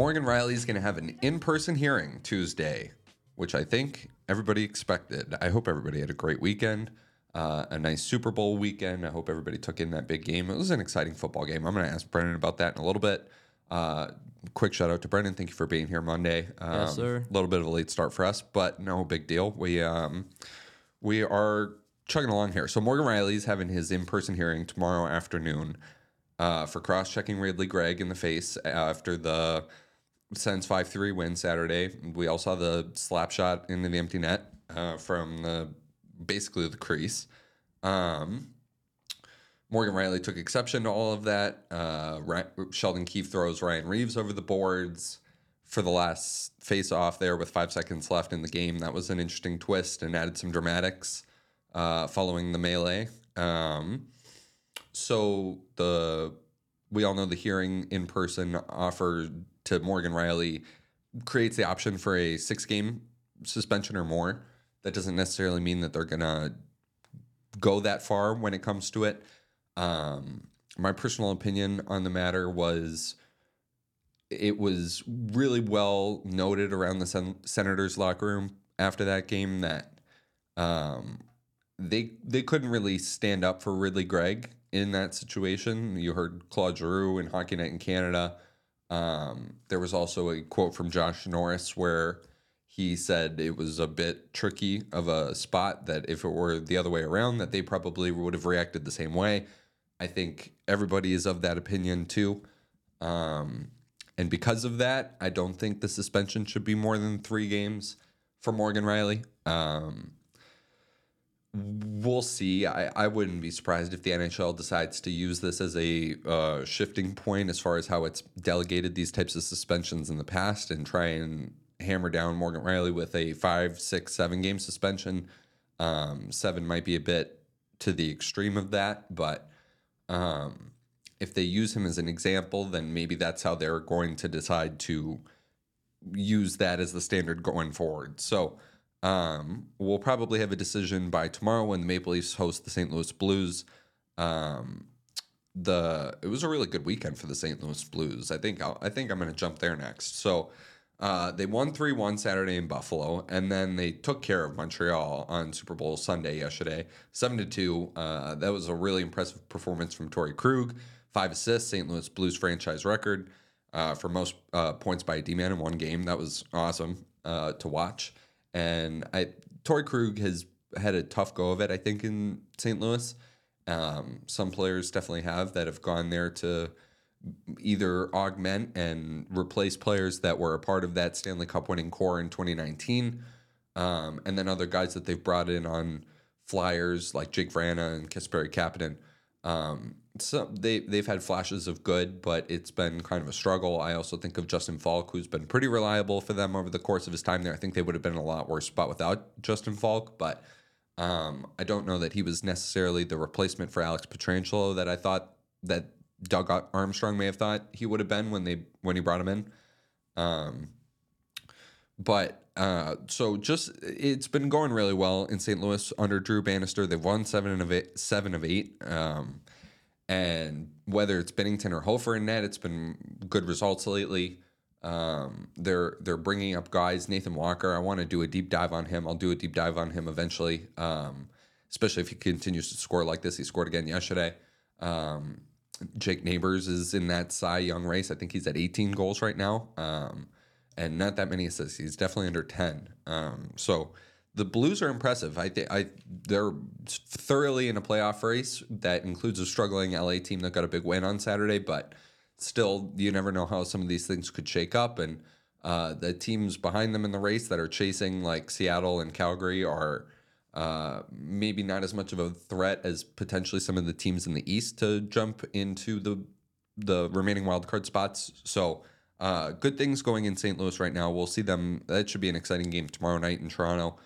Morgan Rielly is going to have an in-person hearing Tuesday, which I think everybody expected. I hope everybody had a great weekend, a nice Super Bowl weekend. I hope everybody took in that big game. It was an exciting football game. I'm going to ask Brennan about that in a little bit. Quick shout out to Brennan. Thank you for being here Monday. Yes, sir. A little bit of a late start for us, but no big deal. We are chugging along here. So Morgan Rielly's having his in-person hearing tomorrow afternoon for cross-checking Ridly Greig in the face after the Sens 5-3 win Saturday. We all saw the slap shot into the empty net from basically the crease. Morgan Rielly took exception to all of that. Sheldon Keefe throws Ryan Reeves over the boards for the last face-off there with 5 seconds left in the game. That was an interesting twist and added some dramatics following the melee. So we all know the hearing in person offer to Morgan Rielly creates the option for a 6-game suspension or more. That doesn't necessarily mean that they're gonna go that far when it comes to it. My personal opinion on the matter was it was really well noted around the Senators' locker room after that game that they couldn't really stand up for Ridly Greig in that situation. You heard Claude Giroux in Hockey Night in Canada. There was also a quote from Josh Norris where he said it was a bit tricky of a spot, that if it were the other way around, that they probably would have reacted the same way. I think everybody is of that opinion too. And because of that, I don't think the suspension should be more than 3 games for Morgan Rielly. We'll see. I wouldn't be surprised if the NHL decides to use this as a shifting point as far as how it's delegated these types of suspensions in the past, and try and hammer down Morgan Rielly with a 5, 6, 7-game suspension. 7 might be a bit to the extreme of that, but if they use him as an example, then maybe that's how they're going to decide to use that as the standard going forward. So we'll probably have a decision by tomorrow when the Maple Leafs host the St. Louis Blues. It was a really good weekend for the St. Louis Blues. I think I'm going to jump there next. So they won 3-1 Saturday in Buffalo, and then they took care of Montreal on Super Bowl Sunday yesterday, 7-2. That was a really impressive performance from Torrey Krug, 5 assists, St. Louis Blues franchise record for most points by a D-man in one game. That was awesome to watch. And Torrey Krug has had a tough go of it, I think, in St. Louis. Some players definitely have gone there to either augment and replace players that were a part of that Stanley Cup winning core in 2019. And then other guys that they've brought in on flyers like Jake Vrana and Kasperi Kapanen. So they've had flashes of good, but it's been kind of a struggle. I also think of Justin Falk, who's been pretty reliable for them over the course of his time there. I think they would have been in a lot worse spot without Justin Falk, but I don't know that he was necessarily the replacement for Alex Petrangelo that I thought that Doug Armstrong may have thought he would have been when he brought him in. So it's been going really well in St. Louis under Drew Bannister. They've won 7 of 8. And whether it's Binnington or Hofer in net, it's been good results lately. They're bringing up guys. Nathan Walker, I want to do a deep dive on him. I'll do a deep dive on him eventually, especially if he continues to score like this. He scored again yesterday. Jake Neighbors is in that Cy Young race. I think he's at 18 goals right now, and not that many assists. He's definitely under 10. So the Blues are impressive. They're thoroughly in a playoff race that includes a struggling LA team that got a big win on Saturday, but still, you never know how some of these things could shake up. And the teams behind them in the race that are chasing, like Seattle and Calgary, are maybe not as much of a threat as potentially some of the teams in the East to jump into the remaining wildcard spots. So good things going in St. Louis right now. We'll see them. That should be an exciting game tomorrow night in Toronto.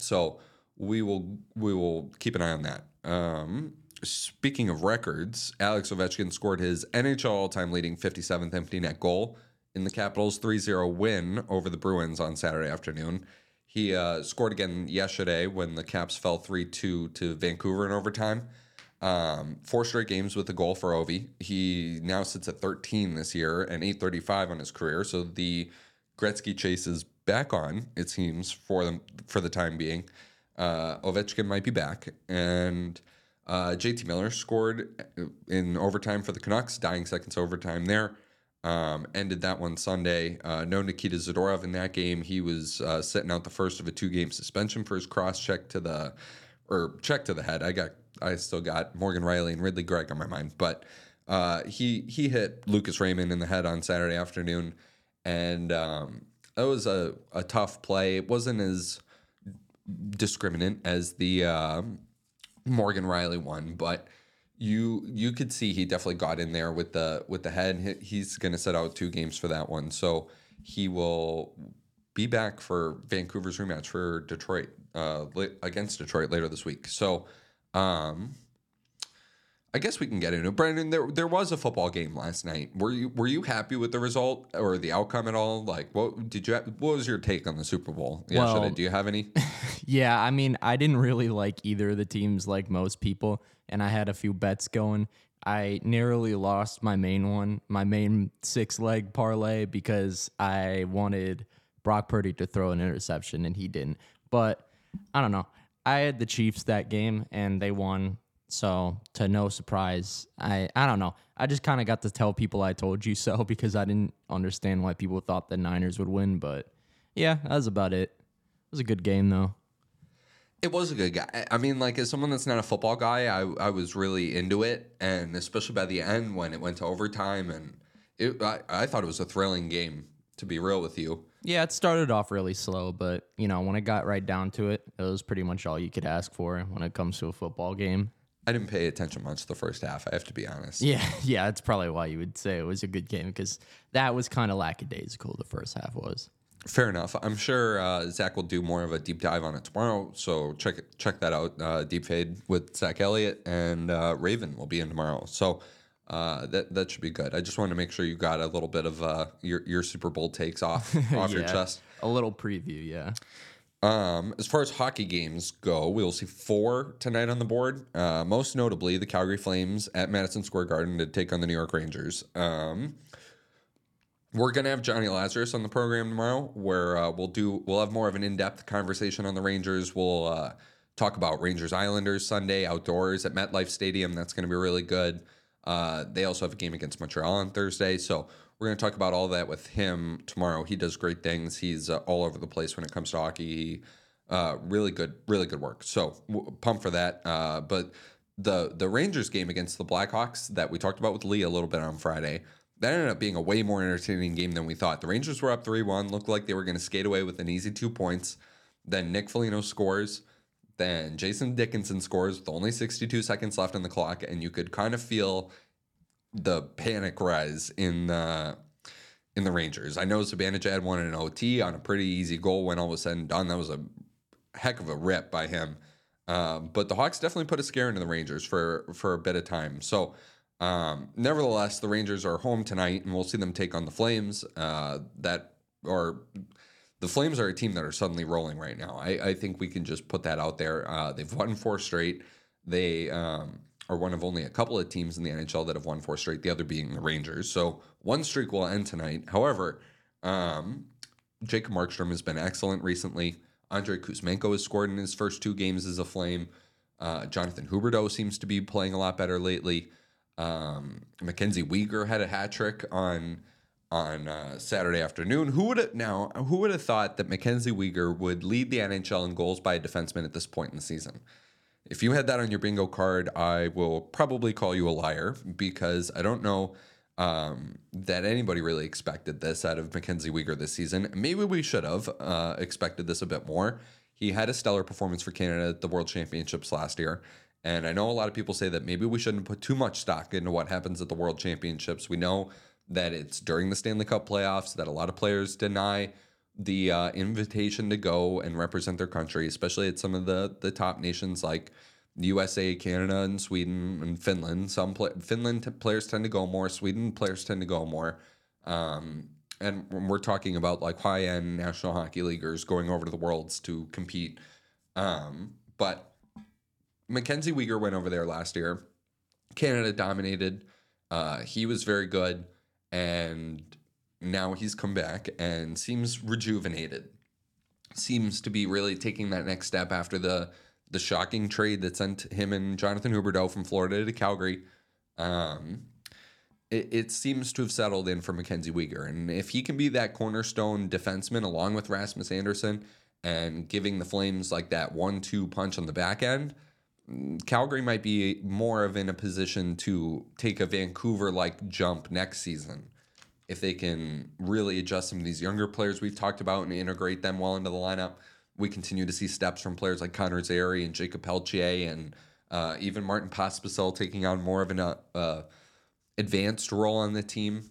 So we will keep an eye on that. Speaking of records, Alex Ovechkin scored his NHL all-time leading 57th empty net goal in the Capitals' 3-0 win over the Bruins on Saturday afternoon. He scored again yesterday when the Caps fell 3-2 to Vancouver in overtime. Four straight games with a goal for Ovi. He now sits at 13 this year and 835 on his career. So the Gretzky chase is back on, it seems, for them for the time being. Ovechkin might be back. And JT Miller scored in overtime for the Canucks, dying seconds overtime there. Ended that one Sunday. No Nikita Zadorov in that game. He was sitting out the first of a two-game suspension for his cross-check to the head. I still got Morgan Rielly and Ridly Greig on my mind, but he hit Lucas Raymond in the head on Saturday afternoon, and that was a tough play. It wasn't as discriminant as the Morgan Rielly one, but you could see he definitely got in there with the head. He's going to sit out 2 games for that one, so he will be back for Vancouver's rematch for Detroit against Detroit later this week. So. I guess we can get into it. Brandon, there was a football game last night. Were you happy with the result or the outcome at all? Like, what was your take on the Super Bowl? Yeah, well, do you have any? Yeah, I mean, I didn't really like either of the teams like most people, and I had a few bets going. I narrowly lost my main one, my main 6-leg parlay, because I wanted Brock Purdy to throw an interception, and he didn't. But I don't know. I had the Chiefs that game, and they won, so to no surprise, I don't know. I just kind of got to tell people I told you so, because I didn't understand why people thought the Niners would win, but yeah, that was about it. It was a good game, though. It was a good guy. I mean, like, as someone that's not a football guy, I was really into it, and especially by the end when it went to overtime, and I thought it was a thrilling game, to be real with you. Yeah, it started off really slow, but, you know, when it got right down to it, it was pretty much all you could ask for when it comes to a football game. I didn't pay attention much to the first half, I have to be honest. Yeah, that's probably why you would say it was a good game, because that was kind of lackadaisical, the first half was. Fair enough. I'm sure Zach will do more of a deep dive on it tomorrow, so check that out, Deep Fade with Zach Elliott, and Raven will be in tomorrow, so... that should be good. I just wanted to make sure you got a little bit of your Super Bowl takes off your chest. A little preview, yeah. As far as hockey games go, we'll see 4 tonight on the board. Most notably, the Calgary Flames at Madison Square Garden to take on the New York Rangers. We're gonna have Johnny Lazarus on the program tomorrow, where we'll have more of an in-depth conversation on the Rangers. We'll talk about Rangers Islanders Sunday outdoors at MetLife Stadium. That's gonna be really good. They also have a game against Montreal on Thursday, so we're going to talk about all that with him tomorrow. He does great things. He's all over the place when it comes to hockey. Really good work. So pumped for that. But the Rangers game against the Blackhawks that we talked about with Lee a little bit on Friday, that ended up being a way more entertaining game than we thought. The Rangers were up 3-1, looked like they were going to skate away with an easy 2 points. Then Nick Foligno scores. Then Jason Dickinson scores with only 62 seconds left on the clock, and you could kind of feel the panic rise in the Rangers. I know Zibanejad won an OT on a pretty easy goal when all was said and done. That was a heck of a rip by him. But the Hawks definitely put a scare into the Rangers for a bit of time. So, nevertheless, the Rangers are home tonight, and we'll see them take on the Flames. The Flames are a team that are suddenly rolling right now. I think we can just put that out there. They've won 4 straight. They are one of only a couple of teams in the NHL that have won 4 straight, the other being the Rangers. So one streak will end tonight. However, Jacob Markstrom has been excellent recently. Andrei Kuzmenko has scored in his first 2 games as a Flame. Jonathan Huberdeau seems to be playing a lot better lately. Mackenzie Weegar had a hat trick on Saturday afternoon. Who would have thought that Mackenzie Weegar would lead the NHL in goals by a defenseman at this point in the season? If you had that on your bingo card, I will probably call you a liar, because I don't know that anybody really expected this out of Mackenzie Weegar this season. Maybe we should have expected this a bit more. He had a stellar performance for Canada at the World Championships last year, and I know a lot of people say that maybe we shouldn't put too much stock into what happens at the World Championships. We know that it's during the Stanley Cup playoffs that a lot of players deny the invitation to go and represent their country, especially at some of the top nations like USA, Canada, and Sweden, and Finland. Finland players tend to go more. Sweden players tend to go more. And when we're talking about like high-end National Hockey Leaguers going over to the Worlds to compete. But Mackenzie Weegar went over there last year. Canada dominated. He was very good, and now he's come back and seems rejuvenated. Seems to be really taking that next step after the shocking trade that sent him and Jonathan Huberdeau from Florida to Calgary. It seems to have settled in for Mackenzie Weegar, and if he can be that cornerstone defenseman along with Rasmus Anderson and giving the Flames like that 1-2 punch on the back end, Calgary might be more of in a position to take a Vancouver-like jump next season if they can really adjust some of these younger players we've talked about and integrate them well into the lineup. We continue to see steps from players like Connor Zary and Jacob Peltier and even Martin Pospisil taking on more of an advanced role on the team.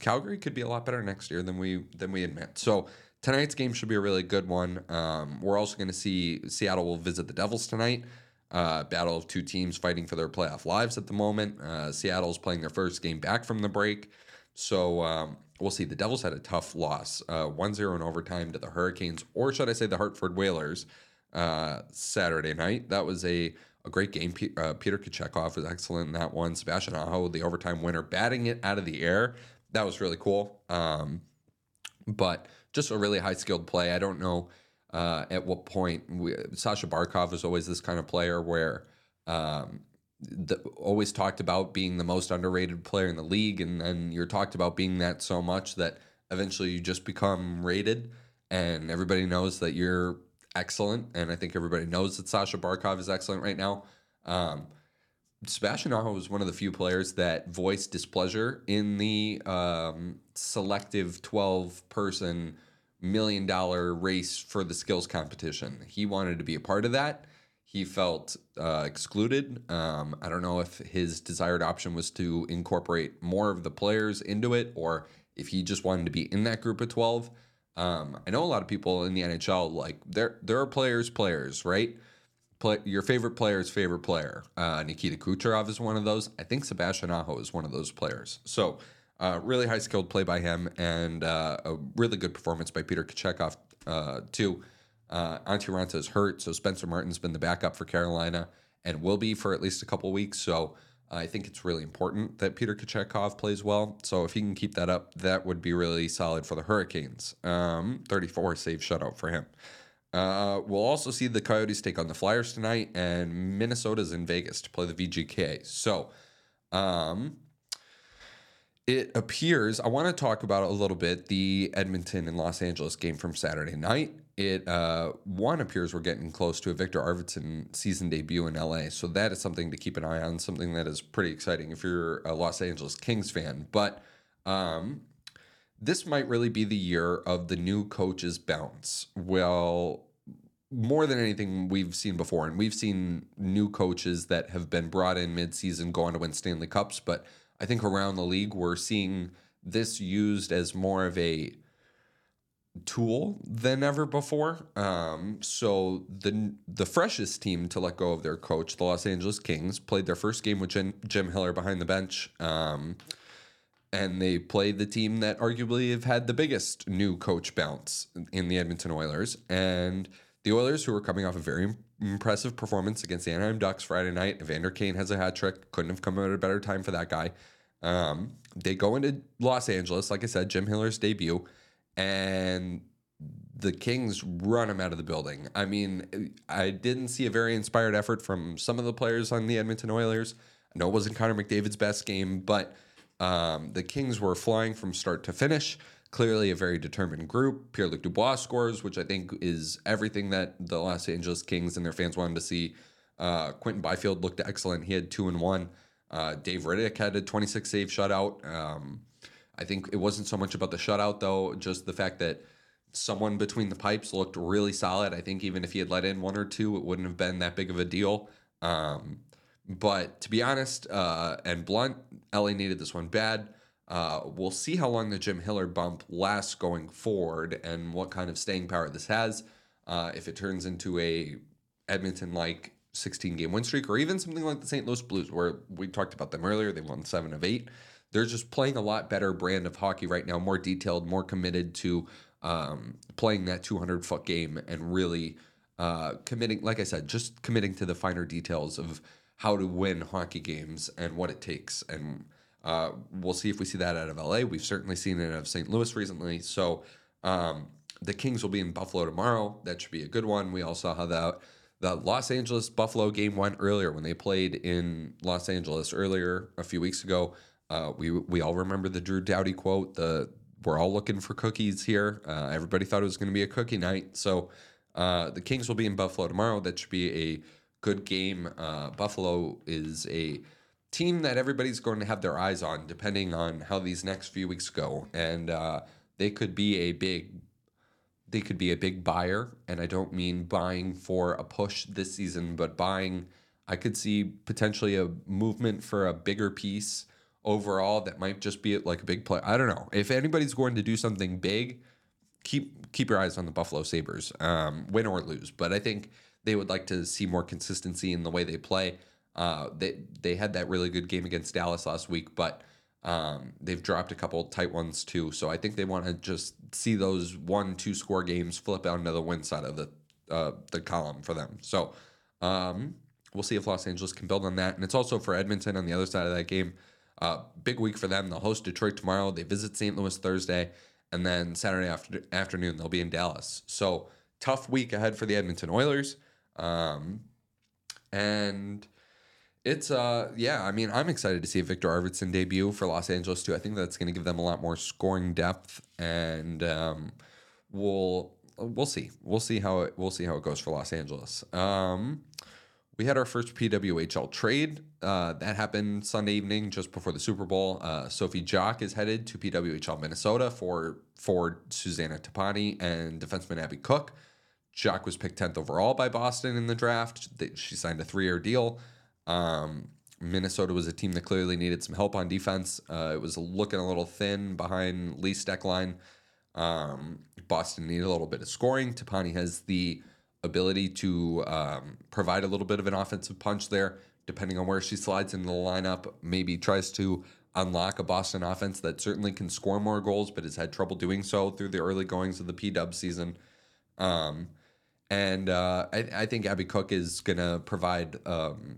Calgary could be a lot better next year than we admit. So tonight's game should be a really good one. We're also going to see Seattle will visit the Devils tonight. Battle of two teams fighting for their playoff lives at the moment. Seattle's playing their first game back from the break. So we'll see. The Devils had a tough loss, 1-0 in overtime to the Hurricanes, or should I say the Hartford Whalers, Saturday night. That was a great game. Pyotr Kochetkov was excellent in that one. Sebastian Aho, the overtime winner, batting it out of the air. That was really cool. But just a really high-skilled play. I don't know at what point. Sasha Barkov is always this kind of player where always talked about being the most underrated player in the league, and then you're talked about being that so much that eventually you just become rated, and everybody knows that you're excellent, and I think everybody knows that Sasha Barkov is excellent right now. Sebastian Aho was one of the few players that voiced displeasure in the selective 12-person $1 million race for the skills competition. He wanted to be a part of that. He felt excluded. I don't know if his desired option was to incorporate more of the players into it or if he just wanted to be in that group of 12. I know a lot of people in the NHL, like, there are players, right? Your favorite player's favorite player. Nikita Kucherov is one of those. I think Sebastian Aho is one of those players. So really high-skilled play by him, and a really good performance by Pyotr Kochetkov, too. Antti Ranta is hurt, so Spencer Martin's been the backup for Carolina and will be for at least a couple weeks. So I think it's really important that Pyotr Kochetkov plays well. So if he can keep that up, that would be really solid for the Hurricanes. 34-save shutout for him. We'll also see the Coyotes take on the Flyers tonight, and Minnesota's in Vegas to play the VGK. So it appears, I want to talk about a little bit the Edmonton and Los Angeles game from Saturday night. It one appears we're getting close to a Victor Arvidsson season debut in LA. So that is something to keep an eye on, something that is pretty exciting if you're a Los Angeles Kings fan. But this might really be the year of the new coach's bounce. Well, more than anything we've seen before, and we've seen new coaches that have been brought in midseason go on to win Stanley Cups, but I think around the league we're seeing this used as more of a tool than ever before. So the freshest team to let go of their coach, the Los Angeles Kings, played their first game with Jim Hiller behind the bench. And they played the team that arguably have had the biggest new coach bounce in the Edmonton Oilers. And the Oilers, who were coming off a very impressive performance against the Anaheim Ducks Friday night, Evander Kane has a hat trick. Couldn't have come at a better time for that guy. They go into Los Angeles, like I said, Jim Hiller's debut, and the Kings run him out of the building. I mean, I didn't see a very inspired effort from some of the players on the Edmonton Oilers. I know it wasn't Connor McDavid's best game, but the Kings were flying from start to finish. Clearly a very determined group. Pierre-Luc Dubois scores, which I think is everything that the Los Angeles Kings and their fans wanted to see. Quentin Byfield looked excellent. He had 2 and 1. Dave Riddick had a 26-save shutout. I think it wasn't so much about the shutout, though, just the fact that someone between the pipes looked really solid. I think even if he had let in 1 or 2, it wouldn't have been that big of a deal. But to be honest and blunt, LA needed this one bad. We'll see how long the Jim Hiller bump lasts going forward and what kind of staying power this has. If it turns into a Edmonton-like 16-game win streak, or even something like the St. Louis Blues, where we talked about them earlier, they won 7 of 8. They're just playing a lot better brand of hockey right now, more detailed, more committed to playing that 200-foot game and really committing, like I said, just committing to the finer details of how to win hockey games and what it takes. And we'll see if we see that out of L.A. We've certainly seen it out of St. Louis recently. So the Kings will be in Buffalo tomorrow. That should be a good one. We all saw how the Los Angeles-Buffalo game went earlier when they played in Los Angeles earlier a few weeks ago. We all remember the Drew Doughty quote, we're all looking for cookies here. Everybody thought it was going to be a cookie night. So the Kings will be in Buffalo tomorrow. That should be a good game. Buffalo is a team that everybody's going to have their eyes on depending on how these next few weeks go. And they could be a big buyer, and I don't mean buying for a push this season, but buying, I could see potentially a movement for a bigger piece overall that might just be like a big play. I don't know. If anybody's going to do something big, keep your eyes on the Buffalo Sabres, win or lose. But I think they would like to see more consistency in the way they play. They had that really good game against Dallas last week, but they've dropped a couple tight ones too. So I think they want to just see those 1-2 score games flip out into the win side of the column for them. So we'll see if Los Angeles can build on that. And it's also for Edmonton on the other side of that game. Big week for them. They'll host Detroit tomorrow. They visit St. Louis Thursday. And then Saturday afternoon, they'll be in Dallas. So tough week ahead for the Edmonton Oilers. And it's, I'm excited to see Victor Arvidsson debut for Los Angeles too. I think that's going to give them a lot more scoring depth. And we'll see how it goes for Los Angeles. We had our first PWHL trade. That happened Sunday evening just before the Super Bowl. Sophie Jock is headed to PWHL Minnesota for forward Susanna Tapani and defenseman Abby Cook. Jock was picked 10th overall by Boston in the draft. She signed a 3-year deal. Minnesota was a team that clearly needed some help on defense. It was looking a little thin behind Lee Steckline. Boston needed a little bit of scoring. Tapani has the ability to provide a little bit of an offensive punch there, depending on where she slides into the lineup, maybe tries to unlock a Boston offense that certainly can score more goals, but has had trouble doing so through the early goings of the P-Dub season. I think Abby Cook is going to provide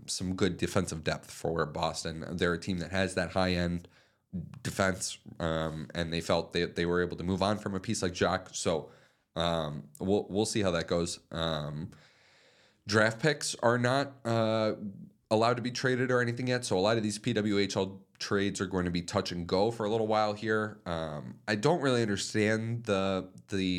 some good defensive depth for Boston. They're a team that has that high-end defense, and they felt they were able to move on from a piece like Jacques, so we'll see how that goes. Draft picks are not allowed to be traded or anything yet, so a lot of these PWHL trades are going to be touch and go for a little while here. I don't really understand the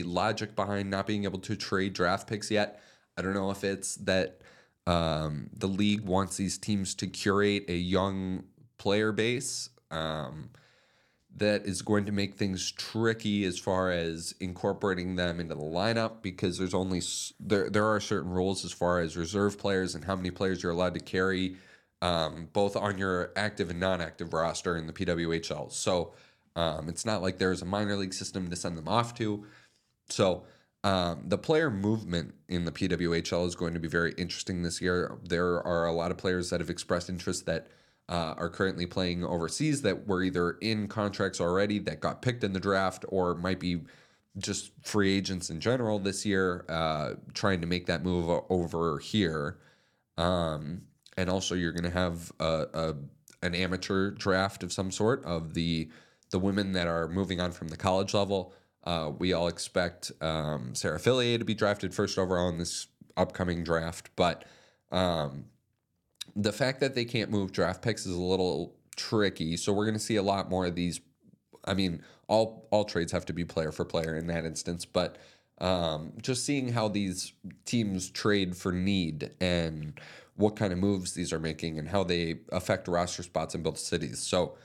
logic behind not being able to trade draft picks yet. I don't know if it's that the league wants these teams to curate a young player base. That is going to make things tricky as far as incorporating them into the lineup, because there's only there are certain rules as far as reserve players and how many players you're allowed to carry, both on your active and non-active roster in the PWHL. So it's not like there's a minor league system to send them off to. So the player movement in the PWHL is going to be very interesting this year. There are a lot of players that have expressed interest that are currently playing overseas that were either in contracts already that got picked in the draft or might be just free agents in general this year, trying to make that move over here. And also you're going to have an amateur draft of some sort of the women that are moving on from the college level. We all expect Sarah Fillier to be drafted first overall in this upcoming draft, but the fact that they can't move draft picks is a little tricky, so we're going to see a lot more of these. I mean, all trades have to be player for player in that instance, but just seeing how these teams trade for need and what kind of moves these are making and how they affect roster spots in both cities. So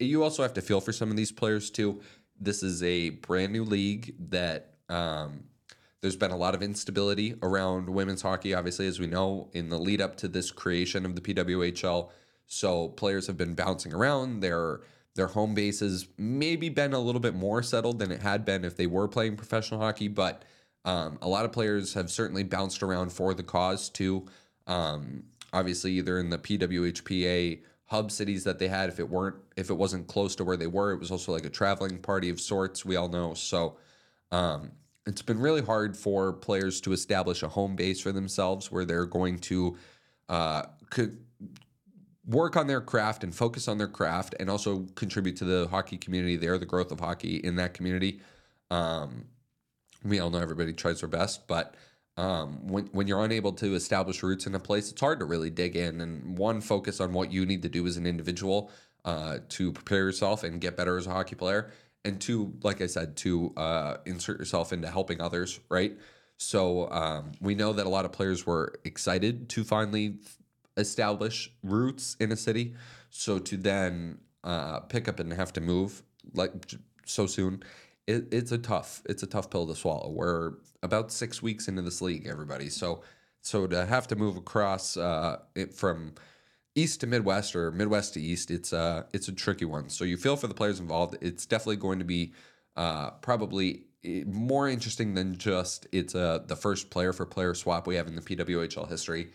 you also have to feel for some of these players too. This is a brand new league that there's been a lot of instability around women's hockey, obviously, as we know, in the lead up to this creation of the PWHL. So players have been bouncing around. Their home bases maybe been a little bit more settled than it had been if they were playing professional hockey. But a lot of players have certainly bounced around for the cause too. Obviously, either in the PWHPA hub cities that they had, if it wasn't close to where they were, it was also like a traveling party of sorts. We all know. So it's been really hard for players to establish a home base for themselves where they're going to work on their craft and focus on their craft and also contribute to the hockey community there, the growth of hockey in that community. We all know everybody tries their best, but when you're unable to establish roots in a place, it's hard to really dig in and focus on what you need to do as an individual to prepare yourself and get better as a hockey player. And two, like I said, to insert yourself into helping others, right? So we know that a lot of players were excited to finally establish roots in a city. So to then pick up and have to move like so soon, it's a tough pill to swallow. We're about 6 weeks into this league, everybody. So to have to move across from East to Midwest or Midwest to East, it's a tricky one. So you feel for the players involved. It's definitely going to be probably more interesting than just the first player-for-player swap we have in the PWHL history.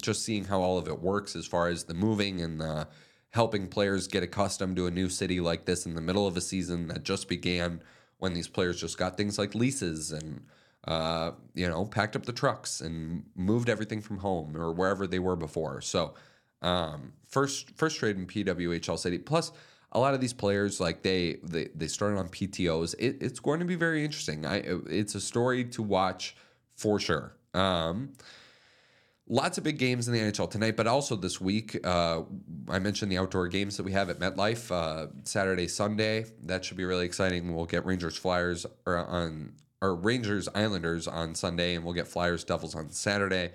Just seeing how all of it works as far as the moving and the helping players get accustomed to a new city like this in the middle of a season that just began when these players just got things like leases and packed up the trucks and moved everything from home or wherever they were before. So, first trade in PWHL city. Plus, a lot of these players, like they started on PTOs. It's going to be very interesting. It's a story to watch for sure. Lots of big games in the NHL tonight, but also this week. I mentioned the outdoor games that we have at MetLife Saturday, Sunday. That should be really exciting. We'll get Rangers Islanders on Sunday, and we'll get Flyers Devils on Saturday.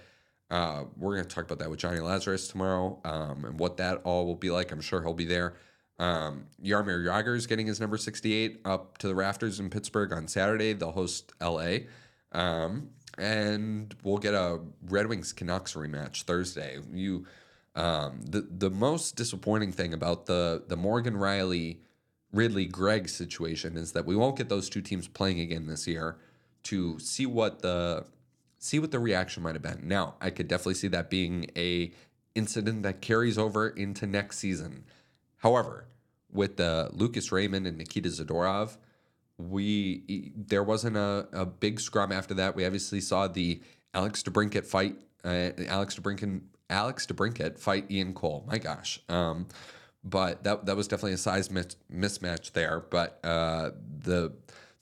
We're going to talk about that with Johnny Lazarus tomorrow and what that all will be like. I'm sure he'll be there. Jaromir Jagr is getting his number 68 up to the rafters in Pittsburgh on Saturday. They'll host L.A., and we'll get a Red Wings Canucks rematch Thursday. The most disappointing thing about the Morgan Rielly Ridly Greig situation is that we won't get those two teams playing again this year to see what the reaction might have been. Now, I could definitely see that being a incident that carries over into next season. However, with Lucas Raymond and Nikita Zadorov, there wasn't a big scrum after that. We obviously saw the Alex de Brincat fight. Alex de Brincat fight Ian Cole. My gosh. But that was definitely a size mismatch there. But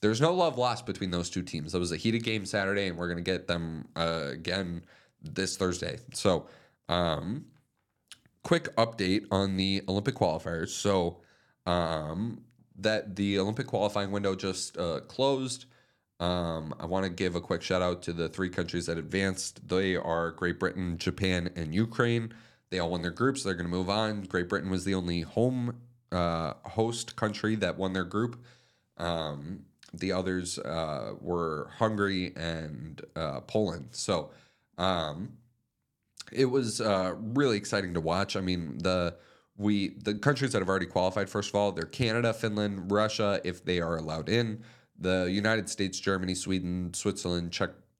there's no love lost between those two teams. That was a heated game Saturday, and we're going to get them again this Thursday. So quick update on the Olympic qualifiers. So that the Olympic qualifying window just closed. I want to give a quick shout-out to the three countries that advanced. They are Great Britain, Japan, and Ukraine. They all won their groups. They're going to move on. Great Britain was the only home host country that won their group. The others were Hungary and Poland. So it was really exciting to watch. I mean, the countries that have already qualified, first of all, they're Canada, Finland, Russia, if they are allowed in, the United States, Germany, Sweden, Switzerland,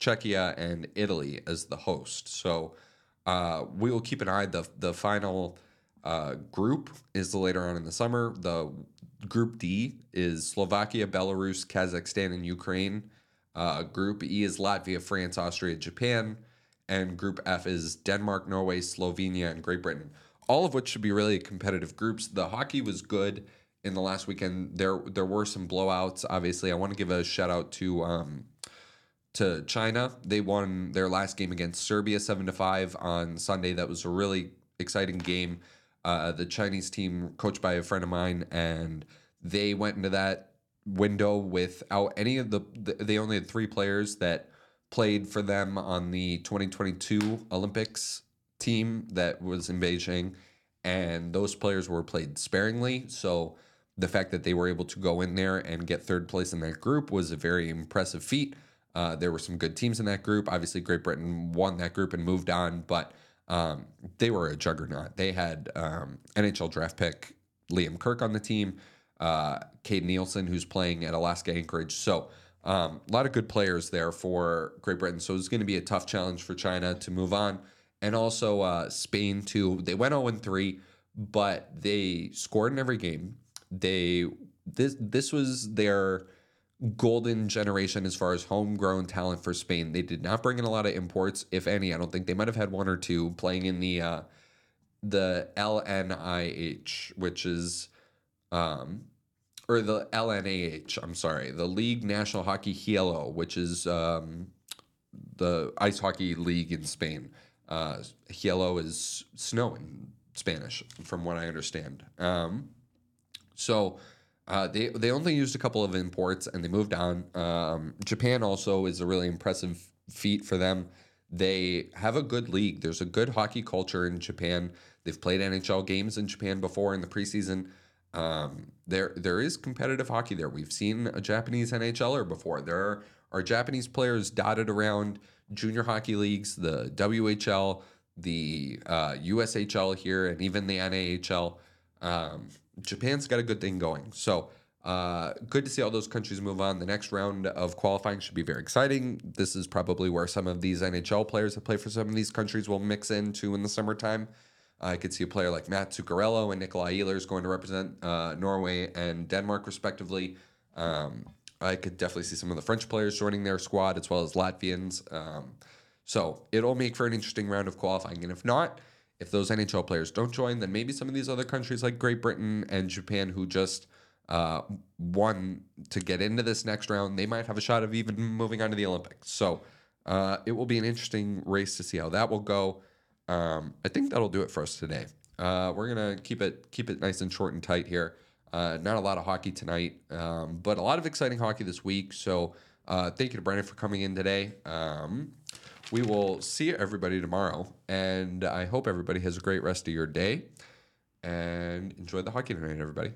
Czechia, and Italy as the host. So we will keep an eye. The final group is later on in the summer. The Group D is Slovakia, Belarus, Kazakhstan, and Ukraine. Group E is Latvia, France, Austria, Japan. And Group F is Denmark, Norway, Slovenia, and Great Britain, all of which should be really competitive groups. The hockey was good in the last weekend. There were some blowouts, obviously. I want to give a shout-out to China. They won their last game against Serbia 7-5 on Sunday. That was a really exciting game. The Chinese team coached by a friend of mine, and they went into that window without any of they only had three players that played for them on the 2022 Olympics team that was in Beijing, and those players were played sparingly. So the fact that they were able to go in there and get third place in that group was a very impressive feat. There were some good teams in that group. Obviously, Great Britain won that group and moved on, but they were a juggernaut. They had NHL draft pick Liam Kirk on the team, Cade Nielsen, who's playing at Alaska Anchorage. So a lot of good players there for Great Britain. So it's going to be a tough challenge for China to move on. And also Spain, too. They went 0-3, but they scored in every game. This was their golden generation as far as homegrown talent for Spain. They did not bring in a lot of imports, if any. I don't think they might have had one or two playing in the LNIH, which is or the LNAH, I'm sorry, the League National Hockey Hielo, which is the ice hockey league in Spain. Hielo is snow in Spanish, from what I understand. They only used a couple of imports, and they moved on. Japan also is a really impressive feat for them. They have a good league. There's a good hockey culture in Japan. They've played NHL games in Japan before in the preseason. There is competitive hockey there. We've seen a Japanese NHLer before. There are Japanese players dotted around junior hockey leagues, the WHL, the USHL here, and even the NAHL. Japan's got a good thing going. So good to see all those countries move on. The next round of qualifying should be very exciting. This is probably where some of these NHL players that play for some of these countries will mix into in the summertime. I could see a player like Matt Zuccarello and Nikolai Ehlers going to represent Norway and Denmark, respectively. I could definitely see some of the French players joining their squad, as well as Latvians. So it'll make for an interesting round of qualifying. And if not, if those NHL players don't join, then maybe some of these other countries like Great Britain and Japan, who just won to get into this next round, they might have a shot of even moving on to the Olympics. So it will be an interesting race to see how that will go. I think that'll do it for us today. We're going to keep it nice and short and tight here. Not a lot of hockey tonight, but a lot of exciting hockey this week. So thank you to Brennan for coming in today. We will see everybody tomorrow, and I hope everybody has a great rest of your day, and enjoy the hockey tonight, everybody.